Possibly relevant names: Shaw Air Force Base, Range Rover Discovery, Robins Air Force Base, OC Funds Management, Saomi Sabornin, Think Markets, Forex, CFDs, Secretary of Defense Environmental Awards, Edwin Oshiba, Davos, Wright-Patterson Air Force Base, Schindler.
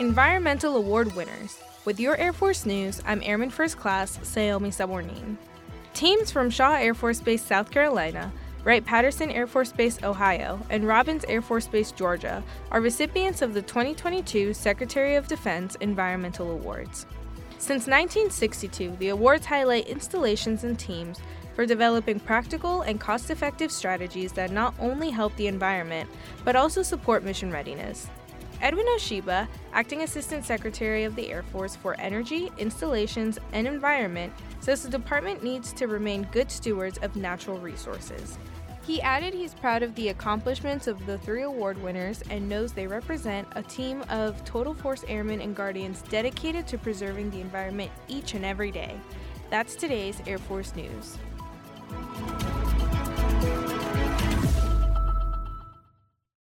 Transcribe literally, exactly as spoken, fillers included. Environmental Award winners. With your Air Force news, I'm Airman First Class Saomi Sabornin. Teams from Shaw Air Force Base, South Carolina, Wright-Patterson Air Force Base, Ohio, and Robins Air Force Base, Georgia, are recipients of the twenty twenty-two Secretary of Defense Environmental Awards. Since nineteen sixty-two, the awards highlight installations and teams for developing practical and cost-effective strategies that not only help the environment, but also support mission readiness. Edwin Oshiba, Acting Assistant Secretary of the Air Force for Energy, Installations, and Environment, says the department needs to remain good stewards of natural resources. He added he's proud of the accomplishments of the three award winners and knows they represent a team of total force airmen and guardians dedicated to preserving the environment each and every day. That's today's Air Force News.